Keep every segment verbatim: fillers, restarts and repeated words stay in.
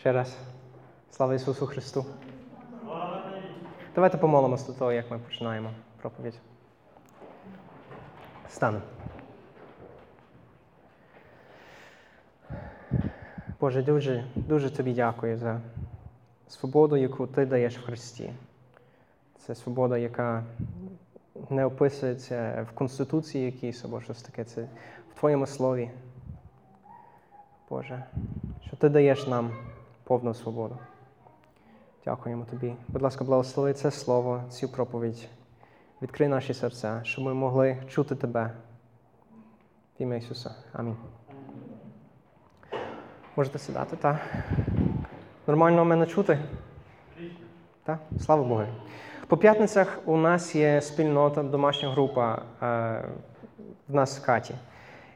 Ще раз. Слава Ісусу Христу. Давайте помолимося до того, як ми починаємо проповідь. Встанемо. Боже, дуже, дуже Тобі дякую за свободу, яку Ти даєш в Христі. Це свобода, яка не описується в Конституції якійсь, або щось таке. Це в Твоєму слові. Боже, що Ти даєш нам повну свободу. Дякуємо Тобі. Будь ласка, благослови це слово, цю проповідь. Відкрий наші серця, щоб ми могли чути Тебе. В ім'я Ісуса. Амінь. Можете сідати, так? Нормально мене чути? Так? Слава Богу. По п'ятницях у нас є спільнота, домашня група в нас в хаті.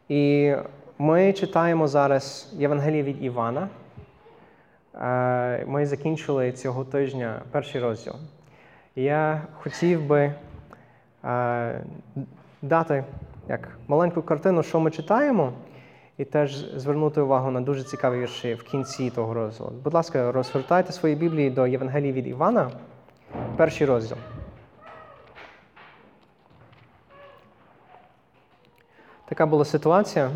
І ми читаємо зараз Євангеліє від Івана. Ми закінчили цього тижня перший розділ. Я хотів би дати як маленьку картину, що ми читаємо, і теж звернути увагу на дуже цікаві вірші в кінці того розділу. Будь ласка, розгортайте свої Біблії до Євангелії від Івана, перший розділ. Така була ситуація.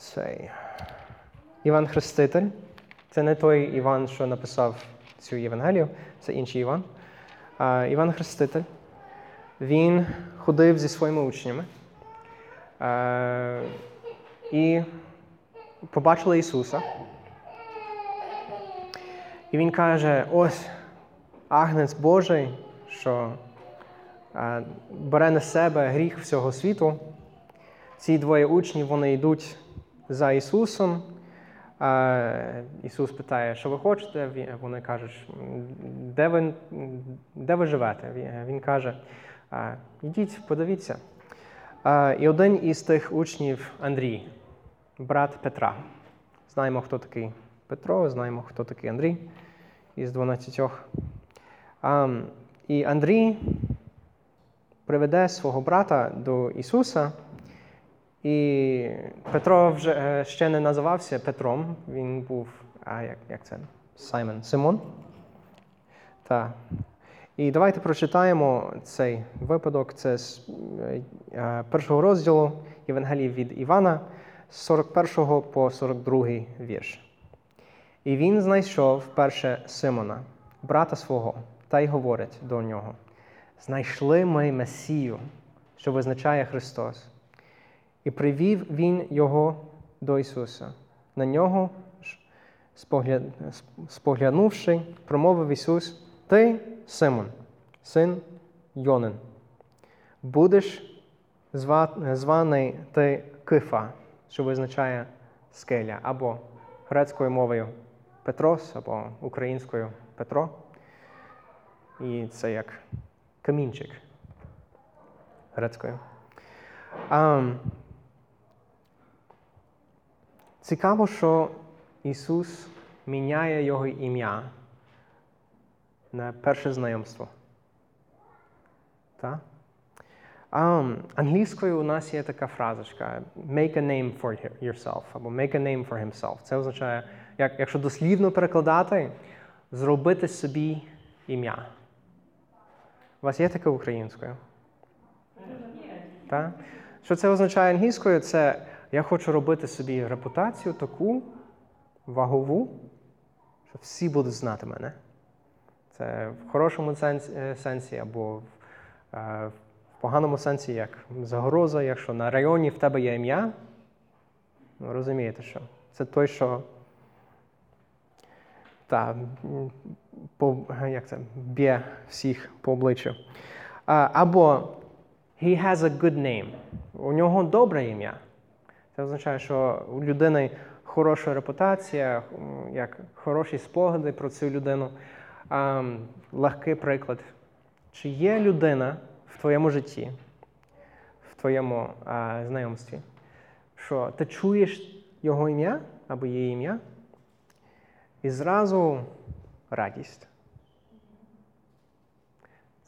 Цей Іван Хреститель. Це не той Іван, що написав цю Євангелію, це інший Іван. Іван Хреститель. Він ходив зі своїми учнями і побачили Ісуса. І Він каже, ось Агнець Божий, що бере на себе гріх всього світу. Ці двоє учнів, вони йдуть за Ісусом. Ісус питає, що ви хочете? Вони кажуть, де ви, де ви живете? Він каже, йдіть, подивіться. І один із тих учнів Андрій, брат Петра. Знаємо, хто такий Петро, знаємо, хто такий Андрій із дванадцятьох. І Андрій приведе свого брата до Ісуса. І Петро вже ще не називався Петром, він був, а як, як це, Саймон, Симон. Та. І давайте прочитаємо цей випадок, це з першого розділу Євангелії від Івана, з сорок першого по сорок другий вірш. І він знайшов перше Симона, брата свого, та й говорить до нього, «Знайшли ми Месію, що визначає Христос». І привів він його до Ісуса. На нього, спогля... споглянувши, промовив Ісус, «Ти, Симон, син Йонин, будеш зва... званий ти Кифа, що визначає скеля, або грецькою мовою Петрос, або українською Петро. І це як камінчик грецькою. А... Цікаво, що Ісус міняє його ім'я на перше знайомство. Так? Um, англійською у нас є така фразочка «make a name for yourself» або «make a name for himself». Це означає, як, якщо дослівно перекладати, зробити собі ім'я. У вас є таке українською? Так? Що це означає англійською? Це я хочу робити собі репутацію таку, вагову, що всі будуть знати мене. Це в хорошому сенсі або в поганому сенсі, як загроза, якщо на районі в тебе є ім'я. Ну, розумієте, що це той, що та, по, як це, б'є всіх по обличчю. Або he has a good name. У нього добре ім'я. Це означає, що у людини хороша репутація, як хороші спогади про цю людину. Ем, легкий приклад. Чи є людина в твоєму житті, в твоєму е, знайомстві, що ти чуєш його ім'я або її ім'я, і зразу радість.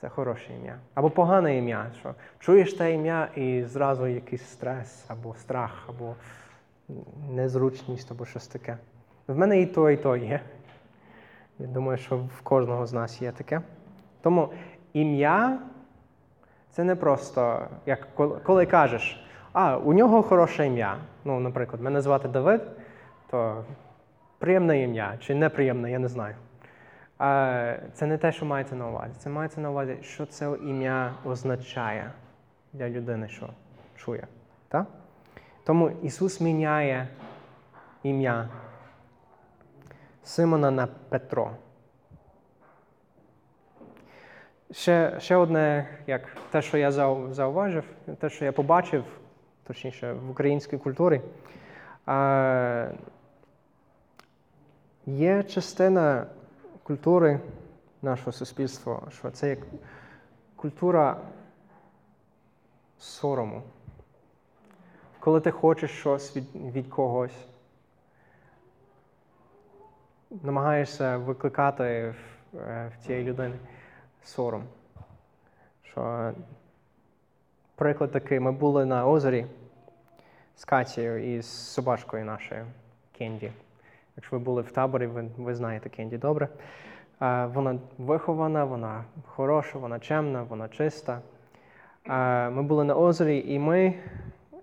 Це хороше ім'я. Або погане ім'я. Що чуєш те ім'я і зразу якийсь стрес, або страх, або незручність або щось таке. В мене і то, і то є. Я думаю, що в кожного з нас є таке. Тому ім'я – це не просто, як коли кажеш, а, у нього хороше ім'я. Ну, наприклад, мене звати Давид, то приємне ім'я чи неприємне, я не знаю. Це не те, що мається на увазі. Це мається на увазі, що це ім'я означає для людини, що чує. Так? Тому Ісус міняє ім'я Симона на Петро. Ще, ще одне, як те, що я зауважив, те, що я побачив, точніше, в українській культурі, е, є частина культури нашого суспільства, що це як культура сорому. Коли ти хочеш щось від, від когось, намагаєшся викликати в, в цієї людини сором. Що, приклад такий, ми були на озері з Катією і з собачкою нашою, Кенді. Якщо ви були в таборі, ви, ви знаєте Кенді добре. А, вона вихована, вона хороша, вона чемна, вона чиста. А, ми були на озері і ми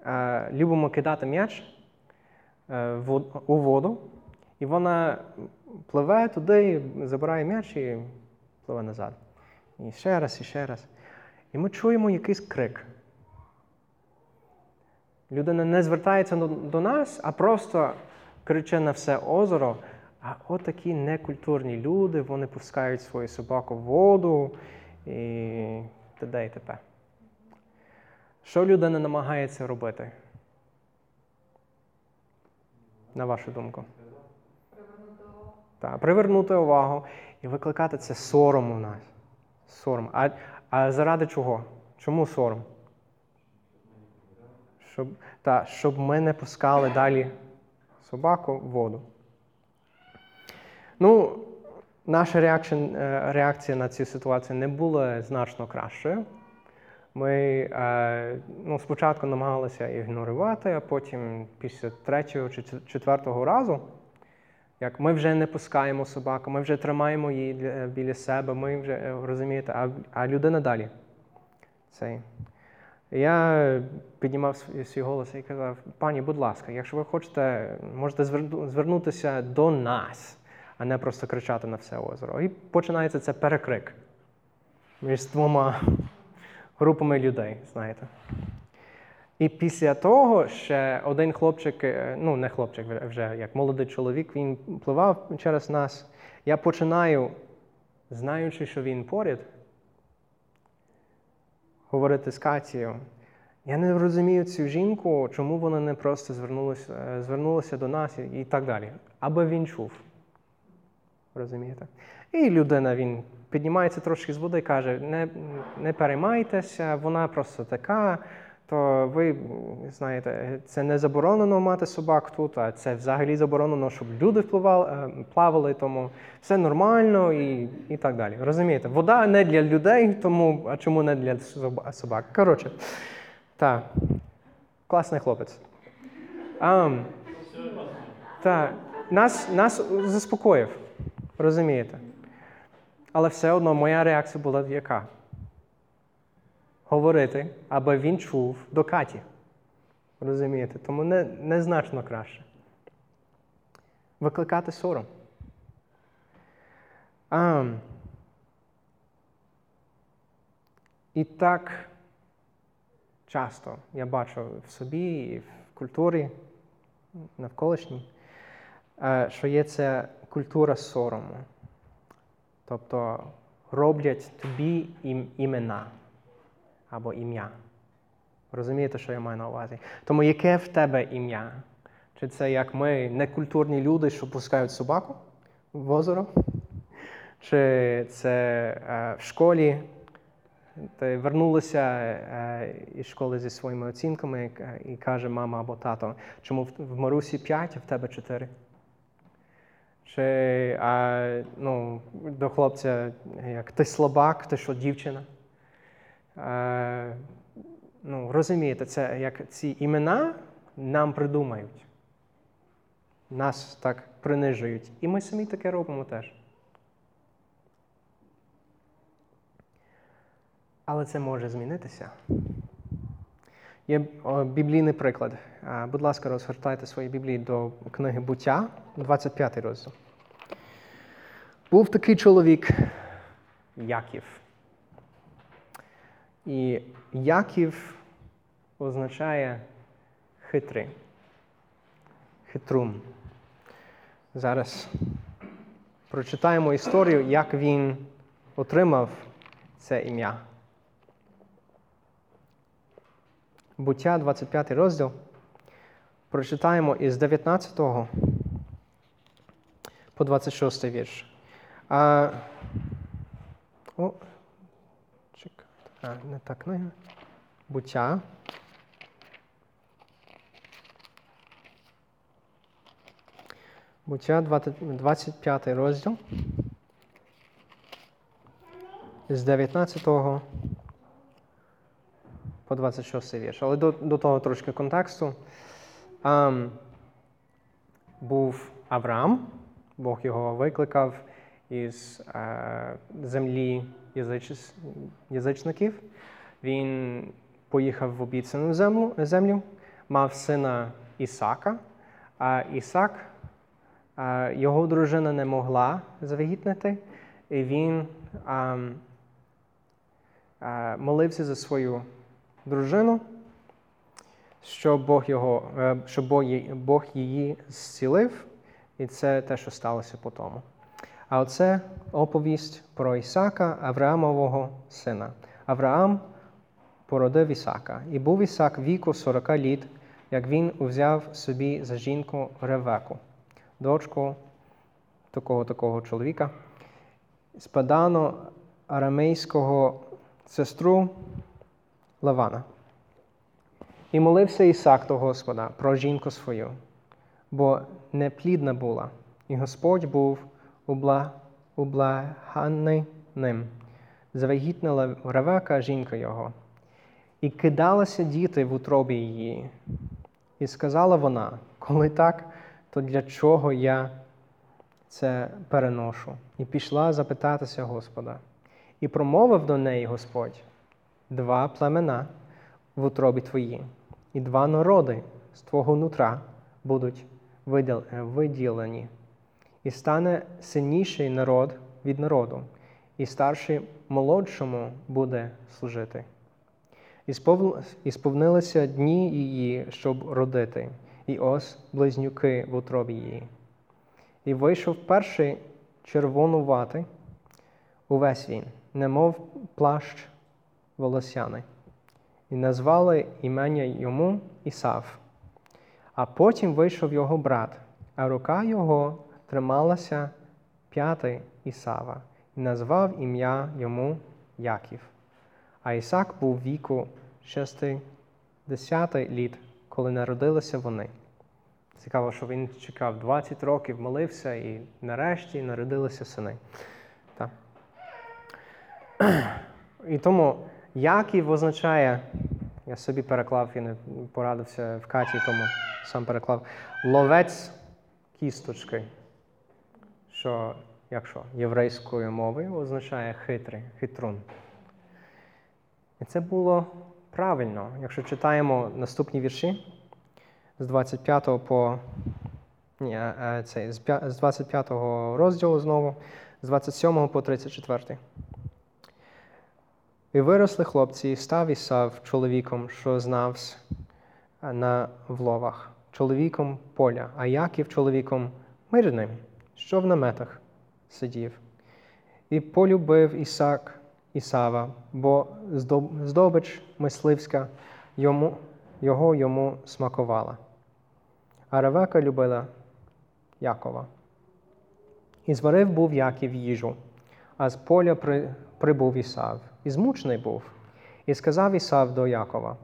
а, любимо кидати м'яч а, в, у воду. І вона пливе туди, забирає м'яч і пливе назад. І ще раз, і ще раз. І ми чуємо якийсь крик. Людина не звертається до, до нас, а просто кричить на все озеро. А отакі некультурні люди, вони пускають свою собаку в воду і т.д. і т.п. Що людина намагається робити? На вашу думку? Та, привернути увагу і викликати це сором у нас. Сором. А, а заради чого? Чому сором? Щоб, та, щоб ми не пускали далі собаку в воду. Ну, наша реакція, реакція на цю ситуацію не була значно кращою. Ми ну, спочатку намагалися ігнорувати, а потім після третього чи четвертого разу як ми вже не пускаємо собаку, ми вже тримаємо її біля себе, ми вже, розумієте, а, а людина далі. Цей. Я піднімав свій голос і казав, пані, будь ласка, якщо ви хочете, можете звернутися до нас, а не просто кричати на все озеро. І починається це перекрик між двома групами людей, знаєте. І після того ще один хлопчик, ну не хлопчик вже, як молодий чоловік, він пливав через нас. Я починаю, знаючи, що він поряд, говорити з Катією. Я не розумію цю жінку, чому вона не просто звернулася, звернулася до нас і так далі. Аби він чув. Розумієте? І людина, він піднімається трошки з води і каже, не, не переймайтеся, вона просто така. То ви, знаєте, це не заборонено мати собак тут, а це взагалі заборонено, щоб люди впливали, плавали, тому все нормально і, і так далі. Розумієте, вода не для людей, тому, а чому не для собак? Коротше, так, класний хлопець. А, та, нас, нас заспокоїв, розумієте. Але все одно моя реакція була яка? Говорити, аби він чув до Каті. Розумієте? Тому не, не значно краще. Викликати сором. А, і так часто я бачу в собі і в культурі навколишній, що є ця культура сорому. Тобто роблять тобі імена. Або ім'я. Розумієте, що я маю на увазі? Тому яке в тебе ім'я? Чи це як ми, некультурні люди, що пускають собаку в озеро? Чи це е, в школі? Ти вернулася е, із школи зі своїми оцінками і каже мама або тато, чому в, в Марусі п'ять, а в тебе чотири? Чи е, ну, до хлопця, як ти слабак, ти що, дівчина? Е, ну, розумієте, це як ці імена нам придумають. нас так принижують. І ми самі таке робимо теж. Але це може змінитися. Є біблійний приклад. Будь ласка, розгортайте свої Біблії до книги «Буття», двадцять п'ятий розділ. Був такий чоловік Яків. І Яків означає хитрий, хитрун. Зараз прочитаємо історію, як він отримав це ім'я. Буття, двадцять п'ятий розділ. Прочитаємо із дев'ятнадцятого по двадцять шостий вірш. А... О, чекайте, а, не та книга. Буття. Буття, двадцять п'ятий розділ. З дев'ятнадцятого по двадцять шостий вірш. Але до, до того трошки контексту. А, був Аврам, Бог його викликав із а, землі язич... язичників. Він поїхав в обіцяну землю, землю, мав сина Ісака. А Ісак, а, його дружина не могла завагітнити, і він а, а, молився за свою дружину, що Бог, його, що Бог її зцілив, і це те, що сталося по тому. А оце оповість про Ісака, Авраамового сина. Авраам породив Ісака, і був Ісак віку сорок літ, як він узяв собі за жінку Ревеку, дочку такого-такого чоловіка, з падану арамейського, сестру Лавана. І молився Ісак до Господа про жінку свою, бо неплідна була, і Господь був убла... ублаганий ним. Завагітнила Ревека, жінка його, і кидалися діти в утробі її. І сказала вона: коли так, то для чого я це переношу? І пішла запитатися Господа. І промовив до неї Господь: два племена в утробі твої, і два народи з твого нутра будуть виділені. І стане сильніший народ від народу, і старший молодшому буде служити. І сповнилися дні її, щоб родити, і ось близнюки в утробі її. І вийшов перший червонуватий, увесь він, немов плащ волосяний, і назвали імення йому Ісав. А потім вийшов його брат, а рука його трималася п'яти Ісава, і назвав ім'я йому Яків. А Ісак був віку шістдесят літ, коли народилися вони. Цікаво, що він чекав двадцять років, молився, і нарешті народилися сини. Так. І тому Яків означає, я собі переклав, я не порадився в Катії, тому сам переклав, ловець кісточки, що, якщо єврейською мовою, означає хитрий, хитрун. І це було правильно. Якщо читаємо наступні вірші, з двадцять п'ятого по... Ні, це, з двадцять п'ятого розділу знову, з двадцять сьомого по тридцять четвертий. І виросли хлопці, і став Ісав чоловіком, що знавсь на вловах, чоловіком поля, а Яків чоловіком мирним, що в наметах сидів. І полюбив Ісак Ісава, бо здобич мисливська йому, його йому смакувала. А Ревека любила Якова. І зварив був Яків їжу, а з поля при, прибув Ісав. І змучений був, і сказав Ісав до Якова: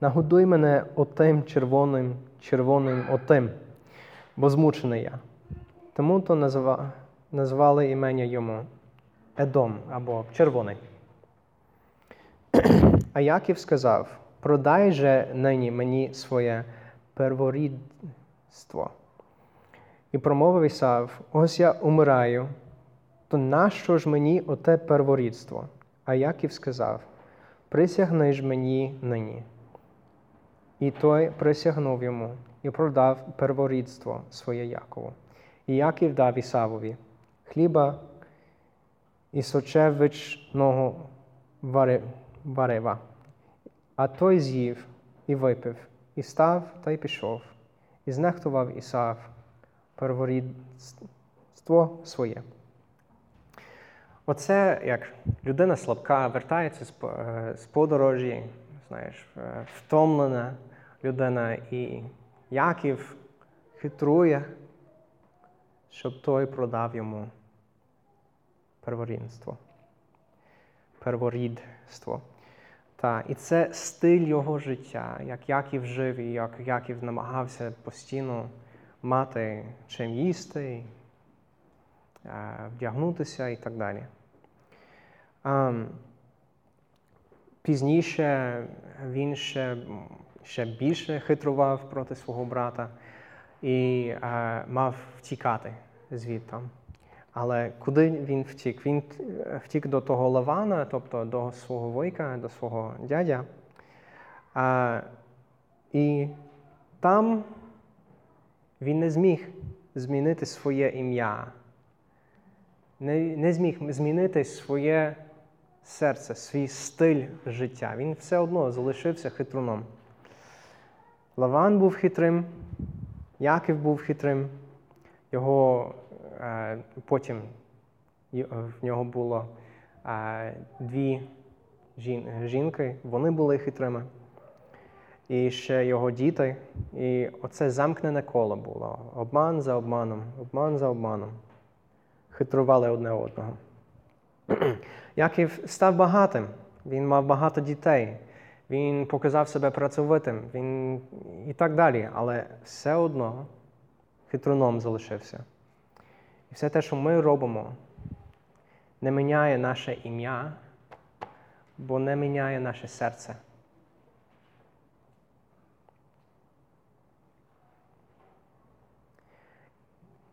нагодуй мене отим червоним, червоним отим, бо змучений я. Тому то назва, назвали імення йому Едом, або червоний. А Яків сказав: продай же нині мені своє перворідство, І промовив Ісав: ось я умираю, то нащо ж мені оте перворідство? А Яків сказав: присягни ж мені нині. І той присягнув йому і продав перворідство своє Якову. І Яків дав Ісавові хліба і сочевичного варева. А той з'їв і випив, і став та й пішов, і знехтував Ісав перворідство своє. Оце як людина слабка, вертається з подорожі, знаєш, втомлена людина, і Яків хитрує, щоб той продав йому перворідство. Перворідство. Та, і це стиль його життя, як Яків жив, і як Яків намагався постійно мати чим їсти, вдягнутися і так далі. Пізніше він ще, ще більше хитрував проти свого брата і е, мав втікати звідти. Але куди він втік? Він втік до того Лавана, тобто до свого войка, до свого дядя. Е, і там він не зміг змінити своє ім'я, не, не зміг змінити своє серце, свій стиль життя. Він все одно залишився хитруном. Лаван був хитрим, Яків був хитрим, його е, потім в нього було е, дві жін, жінки, вони були хитрими, і ще його діти. І оце замкнене коло було. Обман за обманом, обман за обманом. Хитрували одне одного. Яків став багатим, він мав багато дітей, він показав себе працьовитим, він і так далі, але все одно хитруном залишився. І все те, що ми робимо, не міняє наше ім'я, бо не міняє наше серце.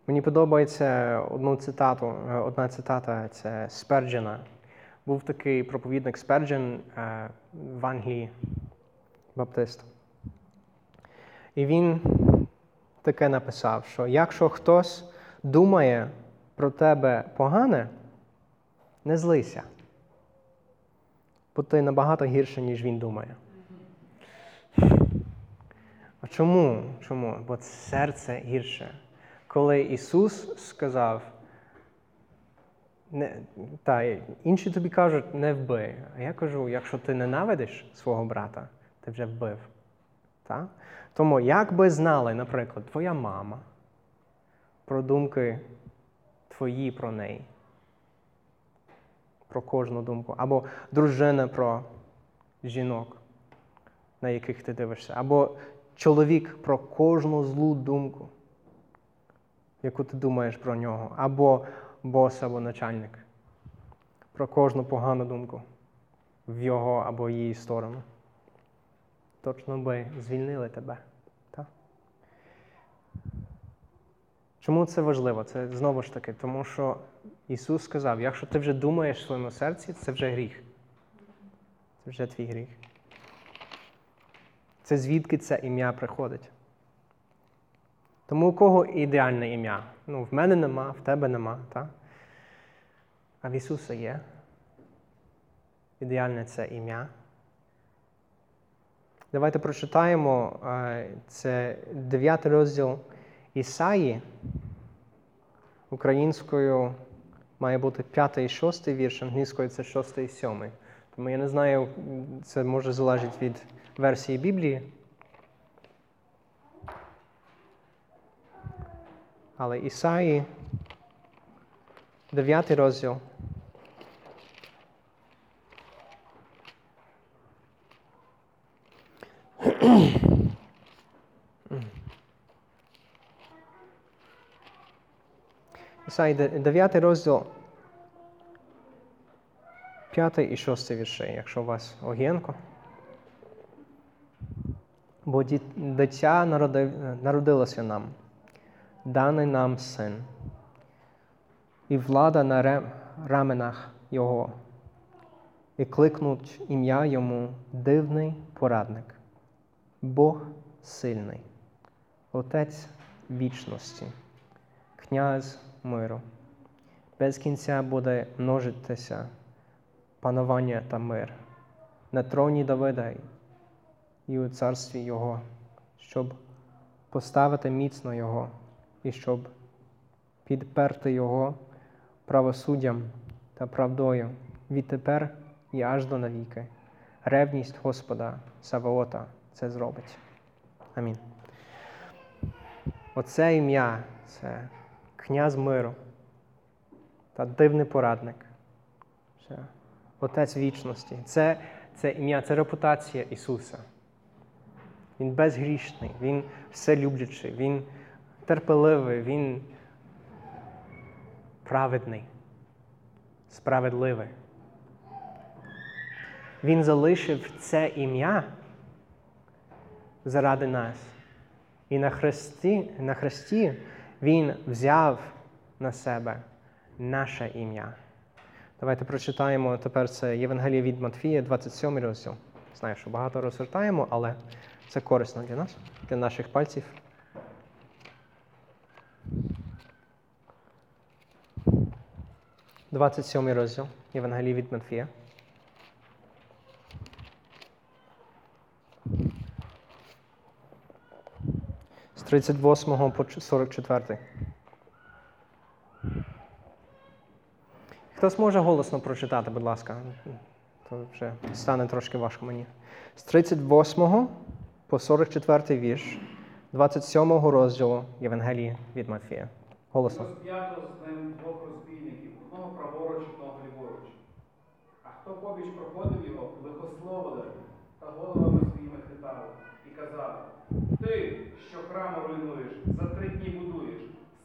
Мені подобається одну цитату, одна цитата, це Сперджена. Був такий проповідник Сперджен е, в Англії, баптист. І він таке написав, що якщо хтось думає про тебе погане, не злися, бо ти набагато гірше, ніж він думає. А чому? Чому? Бо серце гірше. Коли Ісус сказав, не, та, інші тобі кажуть, не вбий. А я кажу, якщо ти ненавидиш свого брата, ти вже вбив. Та? Тому, як би знали, наприклад, твоя мама про думки твої про неї, про кожну думку, або дружина про жінок, на яких ти дивишся, або чоловік про кожну злу думку, яку ти думаєш про нього, або бос, або начальник, про кожну погану думку в його або її сторону. Точно би звільнили тебе. Так? Чому це важливо? Це знову ж таки, тому що Ісус сказав, якщо ти вже думаєш в своєму серці, це вже гріх. Це вже твій гріх. Це звідки це ім'я приходить. Тому у кого ідеальне ім'я? Ну, в мене нема, в тебе нема, так? А в Ісуса є. Ідеальне це ім'я. Давайте прочитаємо, це дев'ятий розділ Ісаї. Українською має бути п'ятий і шостий вірш, англійською це шостий і сьомий. Тому я не знаю, це може залежить від версії Біблії. Але Ісаї, дев'ятий розділ, Ісаї, дев'ятий розділ, п'ятий і шостий вірші, якщо у вас огенко. Бо дитя народилося нам. даний нам син, і влада на раменах його, і кликнуть ім'я йому дивний порадник, Бог сильний, Отець вічності, Князь миру. Без кінця буде множитися панування та мир на троні Давида і у царстві його, щоб поставити міцно його і щоб підперти його правосуддям та правдою відтепер і аж до навіки. Ревність Господа Саваота це зробить. Амінь. Оце ім'я – це Князь миру та дивний порадник, Отець вічності. Це, це ім'я, це репутація Ісуса. Він безгрішний, Він вселюблячий, Він терпеливий, Він праведний, справедливий. Він залишив це ім'я заради нас. І на хресті, на хресті Він взяв на себе наше ім'я. Давайте прочитаємо тепер це Євангеліє від Матвія, двадцять сьомий розділ. Знаю, що багато розгортаємо, але це корисно для нас, для наших пальців. двадцять сьомий розділ Євангеліє від Матвія. З тридцять восьмого по сорок четвертий. Хтось може голосно прочитати, будь ласка. То вже стане трошки важко мені. З тридцять восьмого по сорок четвертий вірш двадцять сьомого розділу Євангелії від Матвія. Голосно. Розп'ято з ним двох розбійників, одного праворуч, одного ліворуч. А хто побіч проходив його, лихословили та головами своїми хитали і казали: ти, що храм руйнуєш, за три дні будуєш,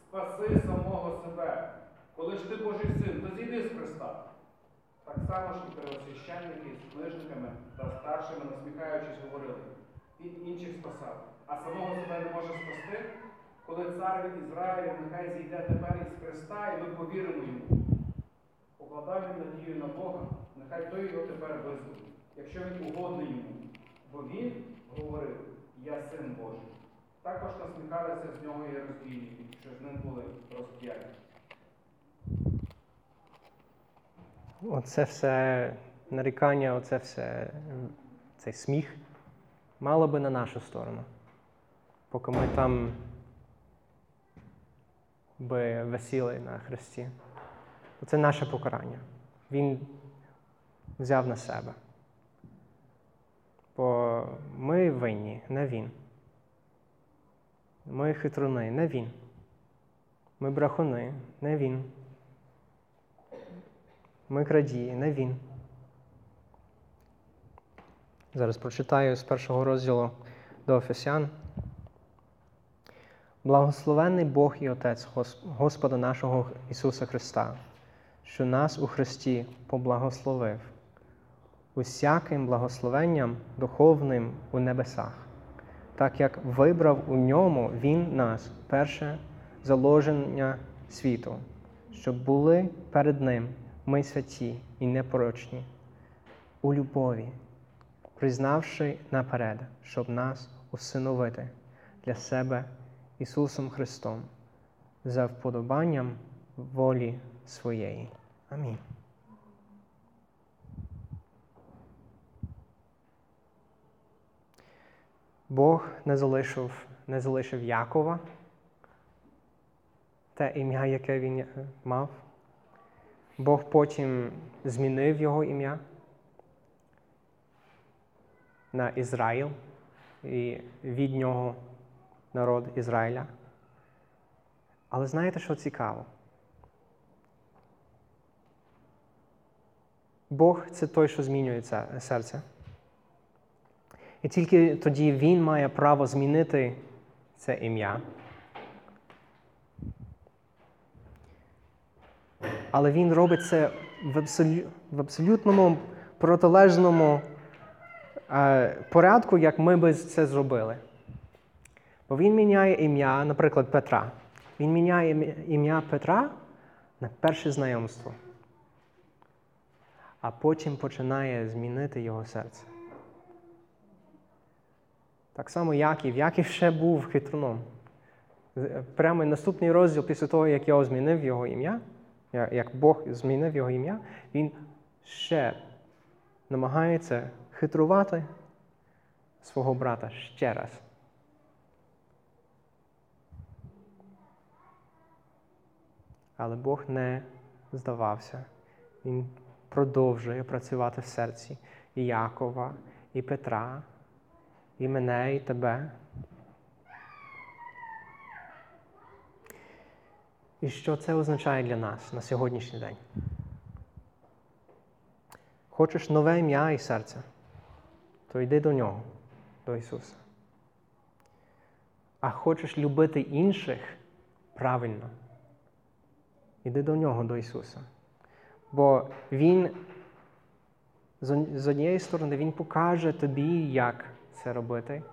спаси самого себе. Коли ж ти Божий син, то зійди з Христа. Так само, що первосвященники з книжниками та старшими, насміхаючись, говорили: він інших спасав, а самого себе не може спасти. Коли цар від Ізраїля, нехай зійде тепер із Христа, і ми повіримо йому. Покладаємо надію на Бога, нехай той його тепер визволить, якщо він угодний йому. Бо він говорив: я син Божий. Також насміхалися з нього і розбійники, що з ним були розп'яті. Оце все нарікання, оце все, цей сміх мало би на нашу сторону. Поки ми там би висіли на хресті. Це наше покарання. Він взяв на себе. Бо ми винні, не він. Ми хитруни, не він. Ми брехуни, не він. Ми крадії, не він. Зараз прочитаю з першого розділу до Ефесян. Благословенний Бог і Отець Господа нашого Ісуса Христа, що нас у Христі поблагословив усяким благословенням духовним у небесах, так як вибрав у ньому Він нас перше заложення світу, щоб були перед Ним ми святі і непорочні, у любові, признавши наперед, щоб нас усиновити для себе Ісусом Христом за вподобанням волі своєї. Амінь. Бог не залишив, не залишив Якова, те ім'я, яке він мав. Бог потім змінив його ім'я на Ізраїл і від нього народ Ізраїля. Але знаєте, що цікаво? Бог – це той, що змінює серце. І тільки тоді Він має право змінити це ім'я. Але Він робить це в, абсолю... в абсолютному протилежному е, порядку, як ми би це зробили. Бо Він міняє ім'я, наприклад, Петра. Він міняє ім'я Петра на перше знайомство, а потім починає змінити його серце. Так само Яків. Яків ще був хитруном. Прямо наступний розділ після того, як я змінив його ім'я, як Бог змінив його ім'я, він ще намагається хитрувати свого брата ще раз. Але Бог не здавався. Він продовжує працювати в серці і Якова, і Петра, і мене, і тебе. І що це означає для нас на сьогоднішній день? Хочеш нове ім'я і серце, то йди до Нього, до Ісуса. А хочеш любити інших правильно, іди до Нього, до Ісуса. Бо Він, з однієї сторони, Він покаже тобі, як це робити,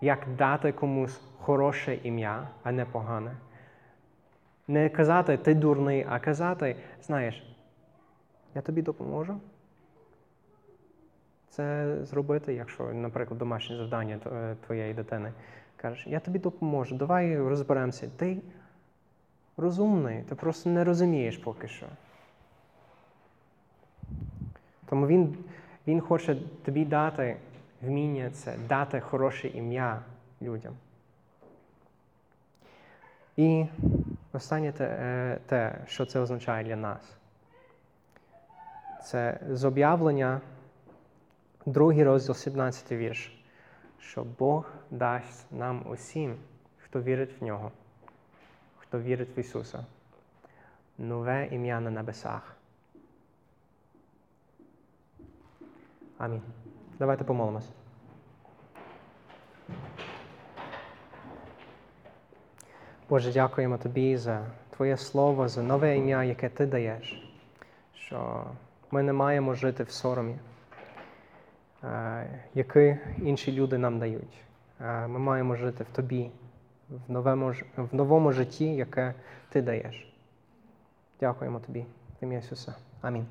як дати комусь хороше ім'я, а не погане. Не казати, ти дурний, а казати, знаєш, я тобі допоможу це зробити, якщо, наприклад, домашнє завдання твоєї дитини. Кажеш, я тобі допоможу, давай розберемося. Ти розумний, ти просто не розумієш поки що. Тому він, він хоче тобі дати вміння це, дати хороше ім'я людям. І останнє те, те, що це означає для нас. Це з об'явлення, другий розділ, сімнадцятий вірш, що Бог дасть нам усім, хто вірить в Нього, хто вірить в Ісуса, нове ім'я на небесах. Амінь. Давайте помолимось. Боже, дякуємо Тобі за Твоє Слово, за нове ім'я, яке Ти даєш, що ми не маємо жити в соромі, які інші люди нам дають. Ми маємо жити в Тобі, в новому, в новому житті, яке Ти даєш. Дякуємо Тобі, в ім'я Ісуса. Амінь.